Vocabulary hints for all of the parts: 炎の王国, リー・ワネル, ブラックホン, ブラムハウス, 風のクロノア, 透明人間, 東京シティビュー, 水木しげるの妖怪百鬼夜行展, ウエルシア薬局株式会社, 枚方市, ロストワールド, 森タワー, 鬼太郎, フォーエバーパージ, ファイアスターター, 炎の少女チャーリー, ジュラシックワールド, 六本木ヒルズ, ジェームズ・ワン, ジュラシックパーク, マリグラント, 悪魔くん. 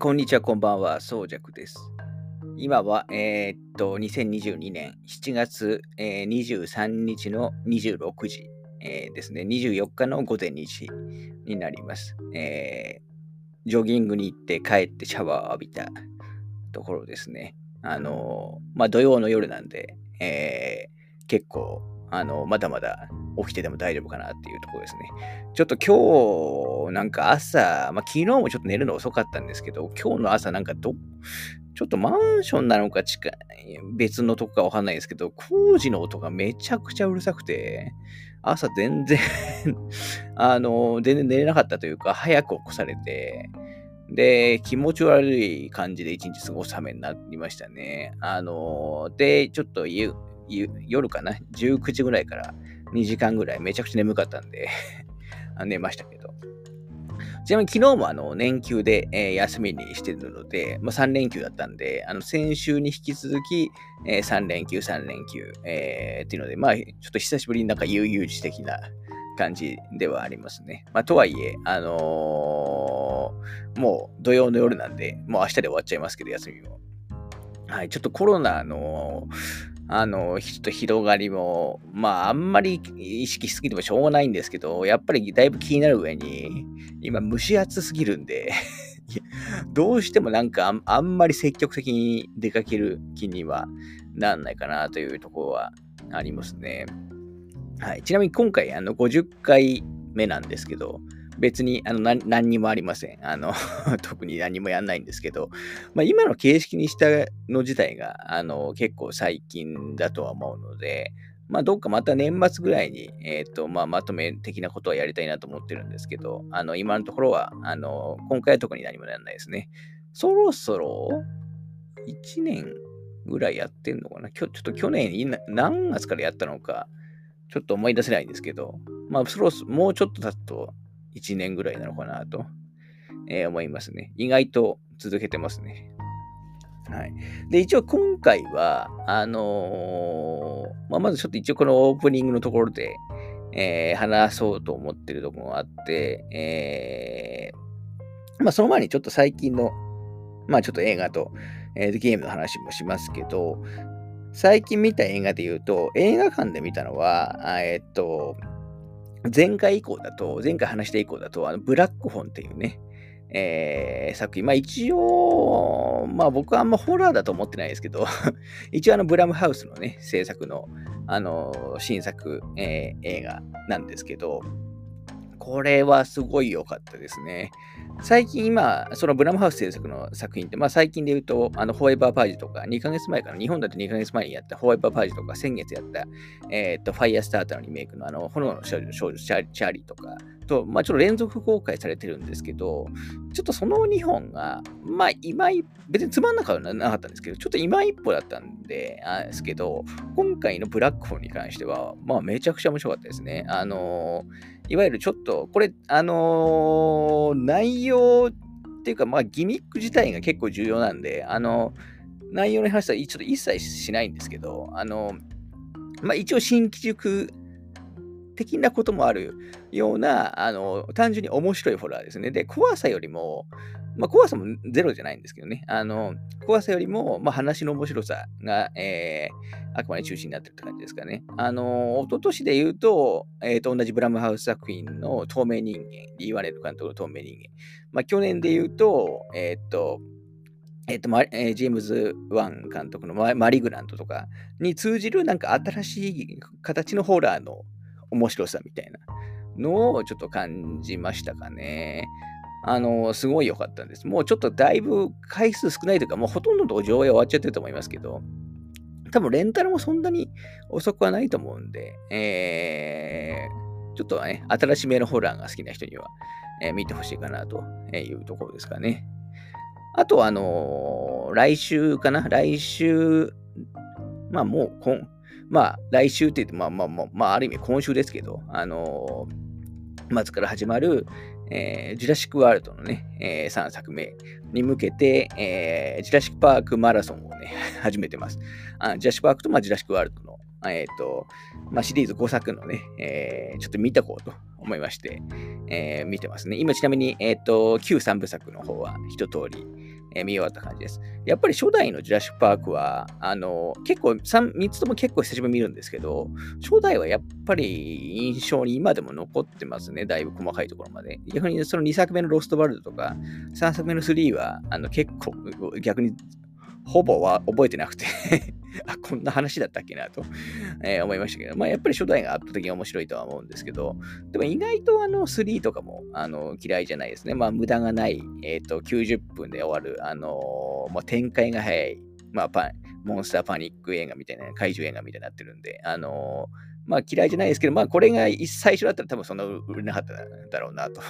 こんにちは、こんばんは、そうじゃくです。今は、2022年7月、23日の26時、ですね、24日の午前2時になります、ジョギングに行って帰ってシャワーを浴びたところですね。土曜の夜なんで、結構、まだまだ起きてても大丈夫かなっていうところですね。ちょっと今日なんか朝、昨日もちょっと寝るの遅かったんですけど、今日の朝なんかちょっとマンションなのか近い別のとこかわかんないですけど、工事の音がめちゃくちゃうるさくて、朝全然全然寝れなかったというか、早く起こされて、で気持ち悪い感じで一日過ごすためになりましたね。でちょっと夜かな、19時ぐらいから2時間ぐらいめちゃくちゃ眠かったんで寝ましたけど、ちなみに昨日も連休で、休みにしてるので、3連休だったんで、先週に引き続き、3連休、っていうので、ちょっと久しぶりになんか悠々自適な感じではありますね。とはいえ、もう土曜の夜なんで、もう明日で終わっちゃいますけど、休みも。はい、ちょっとコロナの、ちょっと広がりも、あんまり意識しすぎてもしょうがないんですけど、やっぱりだいぶ気になる上に、今蒸し暑すぎるんでどうしてもなんかあんまり積極的に出かける気にはなんないかなというところはありますね。はい、ちなみに今回50回目なんですけど、別に何にもありません。特に何もやんないんですけど、今の形式にしたの自体が結構最近だとは思うので、どっかまた年末ぐらいに、まとめ的なことはやりたいなと思ってるんですけど、今のところは今回は特に何もやんないですね。そろそろ1年ぐらいやってんのかな。ちょっと去年何月からやったのかちょっと思い出せないんですけど、もうちょっと経つと1年ぐらいなのかなと、思いますね。意外と続けてますね。はい。で、一応今回は、まずちょっと一応このオープニングのところで、話そうと思ってるところがあって、その前にちょっと最近の、ちょっと映画と、ゲームの話もしますけど、最近見た映画で言うと、映画館で見たのは、前回話した以降だと、ブラックホンっていうね、作品。一応、僕はあんまホラーだと思ってないですけど、一応ブラムハウスのね、制作の、新作、映画なんですけど、これはすごい良かったですね。最近今、そのブラムハウス制作の作品って、最近で言うと、フォーエバーパージとか、2ヶ月前から、日本だと2ヶ月前にやったフォーエバーパージとか、先月やった、ファイアスターターのリメイクの、炎の少女チャーリーとかと、ちょっと連続公開されてるんですけど、ちょっとその2本が、別につまんなかったんですけど、ちょっと今一歩だったんですけど、今回のブラックホンに関しては、めちゃくちゃ面白かったですね。いわゆるちょっと、これ、内容っていうか、ギミック自体が結構重要なんで、内容の話はちょっと一切しないんですけど、一応新規塾的なこともあるような、単純に面白いホラーですね。で、怖さよりも、怖さもゼロじゃないんですけどね。怖さよりも、話の面白さが、あくまで中心になってるって感じですかね。一昨年で言うと、同じブラムハウス作品の透明人間、リー・ワネル監督の透明人間。去年で言うと、ジェームズ・ワン監督のマリグラントとかに通じる、なんか新しい形のホラーの面白さみたいなのをちょっと感じましたかね。すごい良かったんです。もうちょっとだいぶ回数少ないというか、もうほとんどの上映終わっちゃってると思いますけど、多分レンタルもそんなに遅くはないと思うんで、ちょっとね、新しめのホラーが好きな人には、見てほしいかなというところですかね。あとは、来週、来週って言って、ある意味今週ですけど、末から始まる、ジュラシックワールドのね、3作目に向けて、ジュラシックパークマラソンをね、始めてます。ジュラシックパークと、ジュラシックワールドの、シリーズ5作のね、ちょっと見てこうと思いまして、見てますね。今ちなみに、旧3部作の方は一通り、見終わった感じです。やっぱり初代のジュラシックパークは、結構3つとも結構久しぶりに見るんですけど、初代はやっぱり印象に今でも残ってますね。だいぶ細かいところまで。逆にその2作目のロストワールドとか、3作目の3は、結構逆にほぼは覚えてなくて、あ、こんな話だったっけなと思いましたけど、まあやっぱり初代が圧倒的に面白いとは思うんですけど、でも意外と3とかも嫌いじゃないですね。まあ無駄がない、90分で終わる、展開が早い、まあモンスターパニック映画みたいな、怪獣映画みたいになってるんで、まあ嫌いじゃないですけど、まあこれが最初だったら多分そんな売れなかったんだろうなと。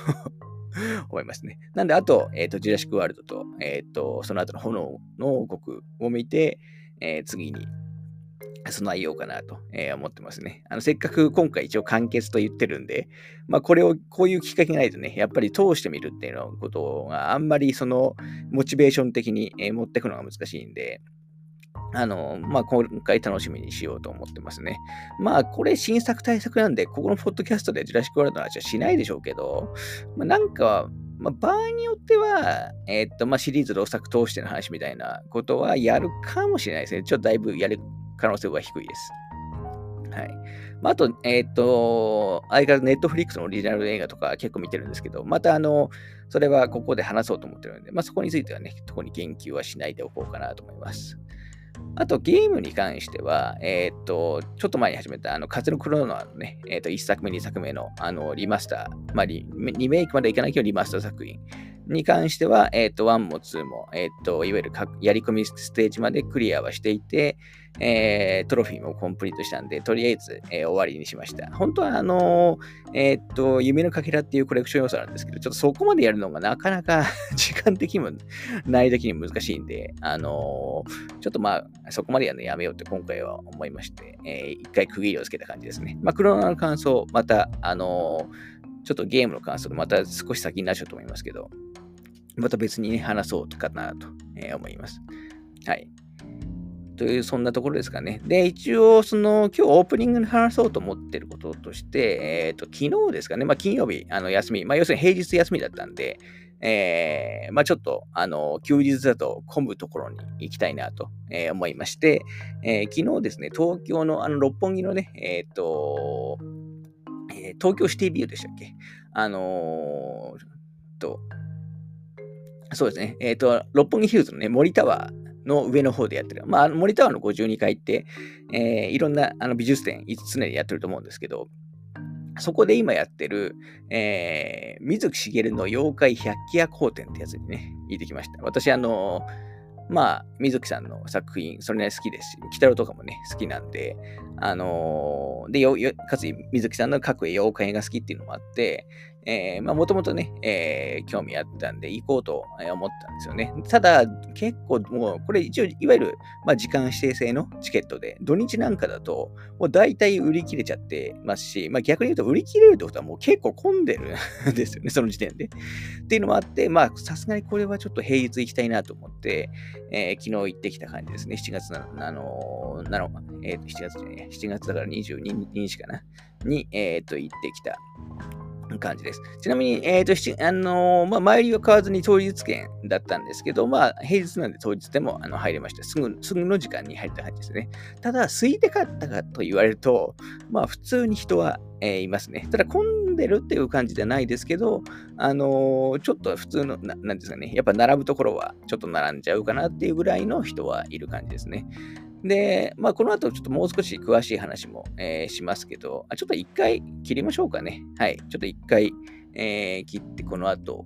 思いますね。なんで、あと、ジュラシックワールドと、その後の炎の王国を見て、次に備えようかなと、思ってますね。せっかく今回一応完結と言ってるんで、まあ、こういうきっかけがないとね、やっぱり通してみるっていうのことがあんまりその、モチベーション的に、持っていくのが難しいんで、まあ、今回楽しみにしようと思ってますね。まあ、これ新作対策なんで、ここのポッドキャストでジュラシックワールドの話はしないでしょうけど、まあ、なんか、まあ、場合によっては、まあ、シリーズ6作通しての話みたいなことはやるかもしれないですね。ちょっとだいぶやる可能性は低いです。はい。まあ、あと、相変わらずネットフリックスのオリジナル映画とか結構見てるんですけど、またそれはここで話そうと思ってるので、まあ、そこについてはね、特に言及はしないでおこうかなと思います。あとゲームに関しては、ちょっと前に始めた、風のクロノアのね、1作目、2作目の、リマスター、まあリメイクまでいかないけど、リマスター作品に関しては、1も2も、いわゆるやり込みステージまでクリアはしていて、トロフィーもコンプリートしたんで、とりあえず、終わりにしました。本当は夢のかけらっていうコレクション要素なんですけど、ちょっとそこまでやるのがなかなか時間的にもない時に難しいんで、ちょっとまあ、そこまでやるのやめようって今回は思いまして、一回区切りをつけた感じですね。まあ、クロノアの感想、また、ちょっとゲームの感想、また少し先になっちゃうと思いますけど、また別にね、話そうかなと思います。はい。という、そんなところですかね。で、一応、今日オープニングに話そうと思ってることとして、昨日ですかね、まあ、金曜日、休み、まあ、要するに平日休みだったんで、まあ、ちょっと、休日だと混むところに行きたいなと思いまして、昨日ですね、東京の、六本木のね、東京シティビューでしたっけ？そうですね。六本木ヒルズのね、森タワーの上の方でやってる。まあ、森タワーの52階って、いろんな美術展、常にやってると思うんですけど、そこで今やってる、水木しげるの妖怪百鬼夜行展ってやつにね、行ってきました。私、まあ、水木さんの作品、それなりに好きですし、鬼太郎とかもね、好きなんで、かつ水木さんの描く妖怪が好きっていうのもあって、まあ、もともとね、興味あったんで、行こうと思ったんですよね。ただ、結構、もう、これ一応、いわゆる、まあ、時間指定制のチケットで、土日なんかだと、もう大体売り切れちゃってますし、まあ、逆に言うと、売り切れるってことは、もう結構混んでるんですよね、その時点で。っていうのもあって、まあ、さすがにこれはちょっと平日行きたいなと思って、昨日行ってきた感じですね。7月だから22日かな、に、行ってきた感じです。ちなみに、まあ、前売りは買わずに当日券だったんですけど、まあ、平日なんで当日でも入れました。すぐの時間に入った感じですね。ただ、空いてかったかと言われると、まあ、普通に人は、いますね。ただ、混んでるっていう感じじゃないですけど、ちょっと普通の、なんですかね、やっぱ並ぶところは、ちょっと並んじゃうかなっていうぐらいの人はいる感じですね。で、まあ、この後、ちょっともう少し詳しい話も、しますけど、ちょっと一回切りましょうかね。はい。ちょっと一回、切って、この後、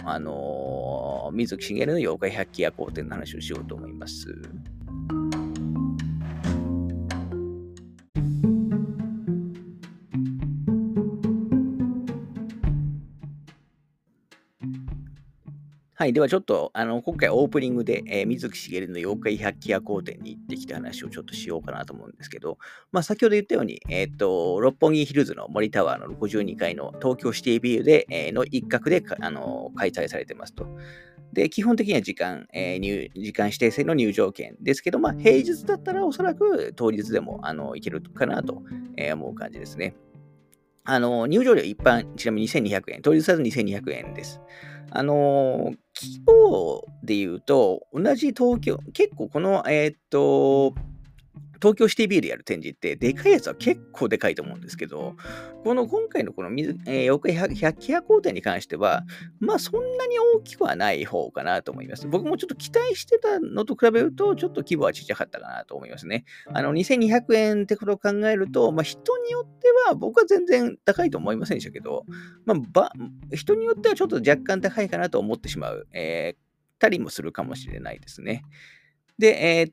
水木しげるの妖怪百鬼夜行展の話をしようと思います。はい。ではちょっと、今回オープニングで、水木しげるの妖怪百鬼夜行展に行ってきた話をちょっとしようかなと思うんですけど、まあ、先ほど言ったように、六本木ヒルズの森タワーの52階の東京シティビューで、の一角で開催されてますと。で、基本的には時間指定制の入場券ですけど、まあ、平日だったらおそらく当日でも行けるかなと思う感じですね。入場料一般、ちなみに2200円、当日だと2200円です。規模でいうと、同じ東京、結構この、東京シティビールやる展示って、でかいやつは結構でかいと思うんですけど、今回のこの百鬼夜行展に関しては、まあそんなに大きくはない方かなと思います。僕もちょっと期待してたのと比べると、ちょっと規模はちっちゃかったかなと思いますね。2200円ってことを考えると、まあ人によっては、僕は全然高いと思いませんでしたけど、まあ人によってはちょっと若干高いかなと思ってしまう、たりもするかもしれないですね。で、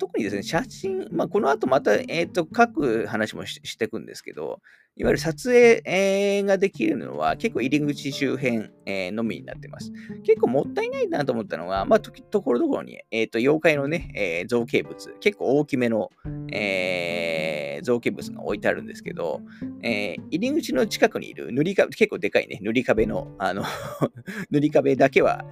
特にですね、写真、まあ、この後また、書く話もしていくんですけど、いわゆる撮影、ができるのは結構入り口周辺、のみになっています。結構もったいないなと思ったのが、まあ、ところどころに、妖怪のね、造形物、結構大きめの、造形物が置いてあるんですけど、入り口の近くにいる塗り壁、結構でかいね、塗り壁の、塗り壁だけは、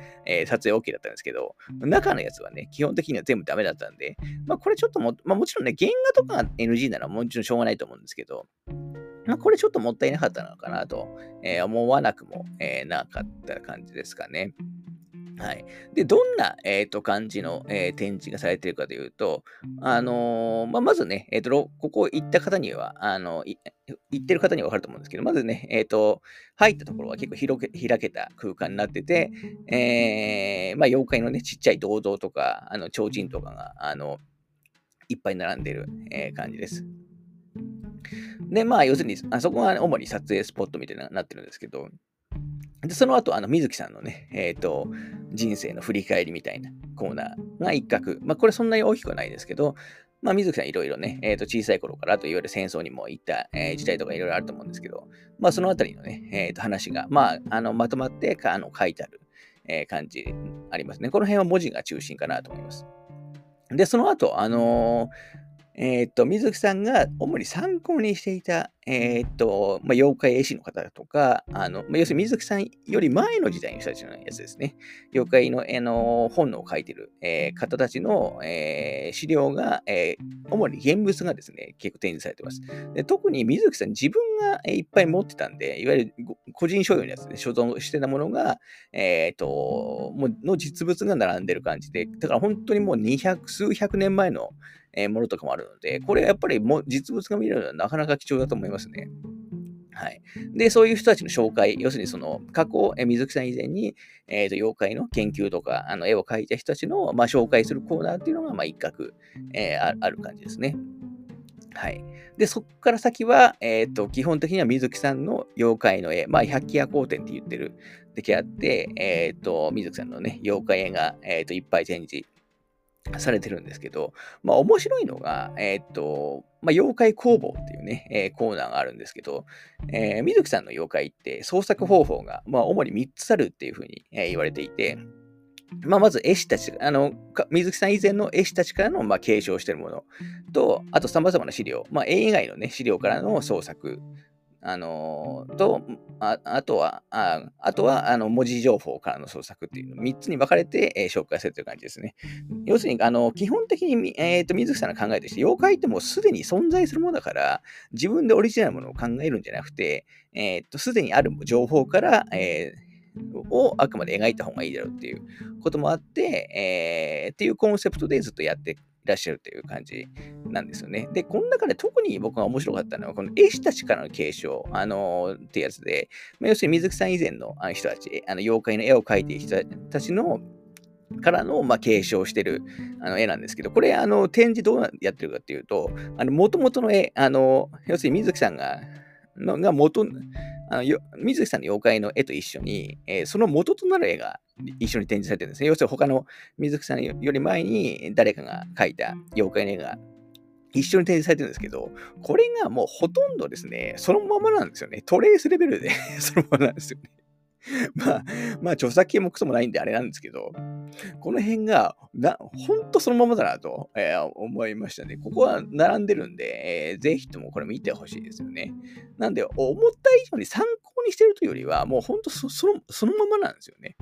撮影 OK だったんですけど、中のやつはね、基本的には全部ダメだったんで、まあ、これちょっともちろんね、原画とかが NG ならもちろんしょうがないと思うんですけど、まあ、これちょっともったいなかったのかなと思わなくもなかった感じですかね。はい。で、どんな、感じの、展示がされているかというと、まずね、ここ行った方には、行ってる方には分かると思うんですけど、まずね、入ったところは結構開けた空間になってて、まあ、妖怪のね、ちっちゃい銅像とか、提灯とかが、いっぱい並んでる、感じです。で、まあ、要するに、あそこが主に撮影スポットみたいになってるんですけど、でその後、水木さんのね、人生の振り返りみたいなコーナーが一角。まあ、これそんなに大きくはないですけど、まあ、水木さんいろいろね、小さい頃からいわゆる戦争にも行った、時代とかいろいろあると思うんですけど、まあ、そのあたりのね、話が、まあ、まとまって書いてある、感じありますね。この辺は文字が中心かなと思います。で、その後、水木さんが主に参考にしていた、まあ、妖怪絵師の方とか、まあ、要するに水木さんより前の時代の人たちのやつですね。妖怪の絵の本能を描いている、方たちの、資料が、主に現物がですね、結構展示されています。で、特に水木さん自分がいっぱい持ってたんで、いわゆる個人所有のやつで所蔵してたものが、もうの実物が並んでる感じで、だから本当にもう数百年前のものとかもあるので、これやっぱり実物が見れるのはなかなか貴重だと思いますね。はい。で、そういう人たちの紹介、要するにその過去、水木さん以前に、妖怪の研究とか、絵を描いた人たちの、まあ、紹介するコーナーっていうのが、まあ、一角、ある感じですね。はい。で、そこから先は、基本的には水木さんの妖怪の絵、まあ、百鬼夜行展って言ってるだけあって、水木さんのね、妖怪絵が、いっぱい展示されてるんですけど、まあ、面白いのが、まあ、妖怪工房っていうね、コーナーがあるんですけど、水木さんの妖怪って創作方法が、まあ、主に3つあるっていうふうに、言われていて、まあ、まず絵師たち、水木さん以前の絵師たちからの、まあ、継承しているものと、あと様々な資料、まあ、絵以外のね、資料からの創作、あとは文字情報からの創作っていうの3つに分かれて、紹介されてる感じですね。要するに基本的に、水木さんの考えとして妖怪ってもうすでに存在するものだから自分でオリジナルのものを考えるんじゃなくて、すでにある情報から、をあくまで描いた方がいいだろうっていうこともあって、っていうコンセプトでずっとやっていらっしゃるという感じなんですよね。で、この中で特に僕が面白かったのは、この絵師たちからの継承、ってやつで、まあ、要するに水木さん以前の人たち、妖怪の絵を描いている人たちのからの、まあ、継承してる絵なんですけど、これ展示どうやってるかっていうと、元々の絵、要するに水木さんが水木さんの妖怪の絵と一緒に、その元となる絵が一緒に展示されてるんですね。要するに他の水木さんより前に誰かが描いた妖怪の絵が一緒に展示されてるんですけど、これがもうほとんどですね、そのままなんですよね。トレースレベルでそのままなんですよね。まあ、著作権もクソもないんであれなんですけど、この辺がほんとそのままだなと、思いましたね。ここは並んでるんで、ぜひともこれ見てほしいですよね。なんで、思った以上に参考にしてるというよりは、もう本当 そのままなんですよね。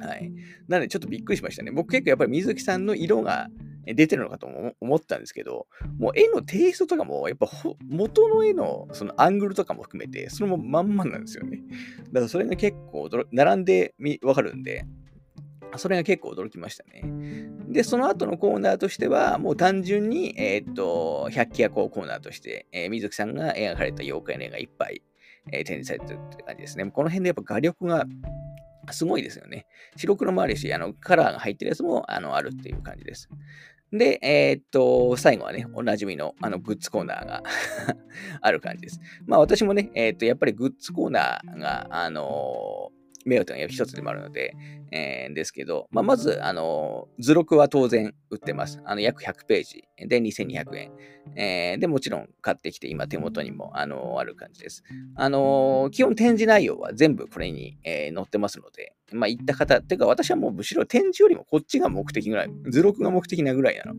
はい。なのでちょっとびっくりしましたね。僕結構やっぱり水木さんの色が出てるのかとも思ったんですけど、もう絵のテイストとかもやっぱ元の絵のそのアングルとかも含めてそのまんまなんですよね。だからそれが結構並んでわかるんで、それが結構驚きましたね。で、その後のコーナーとしては、もう単純に、百鬼夜行コーナーとして、水木さんが描かれた妖怪の絵がいっぱい、展示されてるって感じですね。この辺でやっぱ画力がすごいですよね。白黒もあるし、カラーが入ってるやつもあるっていう感じです。で、最後はね、おなじみのグッズコーナーがある感じです。まあ私もね、やっぱりグッズコーナーが、目当てが一つでもあるので、ですけど、まあ、まず、図録は当然売ってます。約100ページで2200円。で、もちろん買ってきて、今手元にも、ある感じです。基本展示内容は全部これに、載ってますので、まあ、行った方、っていうか私はもうむしろ展示よりもこっちが目的ぐらい、図録が目的なぐらいなの。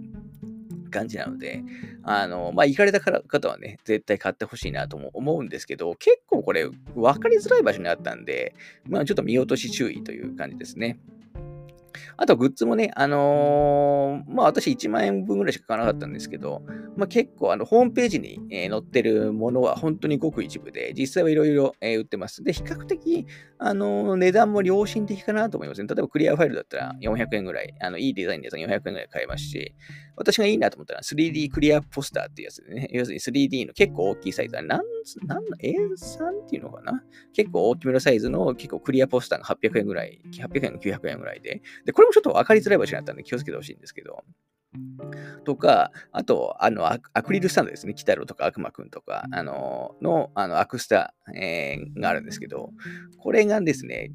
感じなので、まあ、行かれた方はね、絶対買ってほしいなとも思うんですけど、結構これ、分かりづらい場所にあったんで、まあ、ちょっと見落とし注意という感じですね。あと、グッズもね、まあ、私1万円分ぐらいしか買わなかったんですけど、まあ、結構、ホームページに、載ってるものは本当にごく一部で、実際はいろいろ売ってます。で、比較的、値段も良心的かなと思いますね。例えば、クリアファイルだったら400円ぐらい、いいデザインのやつが400円ぐらい買えますし、私がいいなと思ったら、3D クリアポスターっていうやつでね、要するに 3D の結構大きいサイズ、なんの A3 っていうのかな、結構大きめのサイズの結構クリアポスターが800円ぐらい、800円か900円ぐらいで、これもちょっと分かりづらい場所にあったんで気をつけてほしいんですけど、とか、あと、アクリルスタンドですね。鬼太郎とか悪魔くんとか、アクスタ、があるんですけど、これがですね、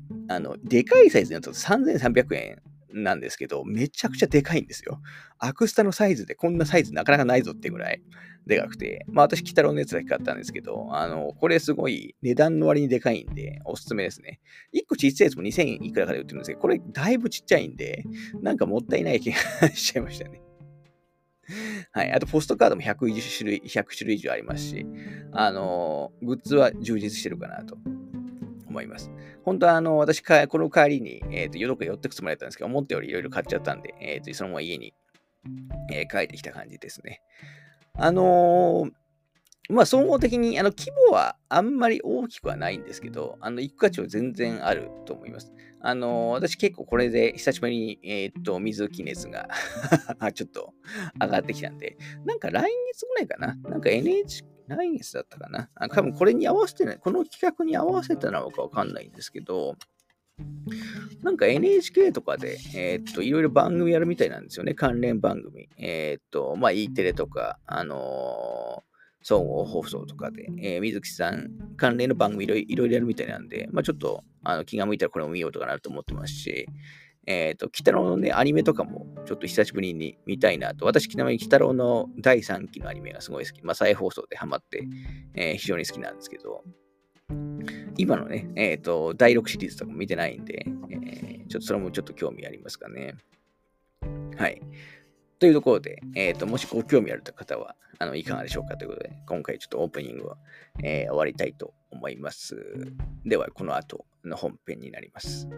でかいサイズになると3300円なんですけど、めちゃくちゃでかいんですよ。アクスタのサイズで、こんなサイズなかなかないぞってぐらいでかくて、まあ私、鬼太郎のやつだけ買ったんですけど、これすごい値段の割にでかいんで、おすすめですね。1個ちっちゃいやつも2000いくらかで売ってるんですけど、これだいぶちっちゃいんで、なんかもったいない気がしちゃいましたね。はい。あと、ポストカードも100種類以上ありますし、グッズは充実してるかなと。思います。本当は私この帰りに、どっか寄ってくつもりだったんですけど、思ったよりいろいろ買っちゃったんで、そのまま家に、帰ってきた感じですね。まあ総合的に規模はあんまり大きくはないんですけど、行く価値は全然あると思います。私結構これで久しぶりに、水木熱がちょっと上がってきたんで、なんか来月ぐらいかな、なんか 来月だったかな。多分これに合わせてない、この企画に合わせたのかわかんないんですけど、なんか NHK とかで、いろいろ番組やるみたいなんですよね。関連番組。まあ E テレとか、総合放送とかで、水木さん関連の番組いろいろやるみたいなんで、まあちょっと気が向いたらこれも見ようとかなると思ってますし、鬼太郎のね、アニメとかも、ちょっと久しぶりに見たいなと。私、ちなみに鬼太郎の第3期のアニメがすごい好き。まあ、再放送でハマって、非常に好きなんですけど、今のね、第6シリーズとかも見てないんで、ちょっとそれもちょっと興味ありますかね。はい。というところで、もしご興味ある方は、いかがでしょうかということで、今回ちょっとオープニングは、終わりたいと思います。では、この後の本編になります。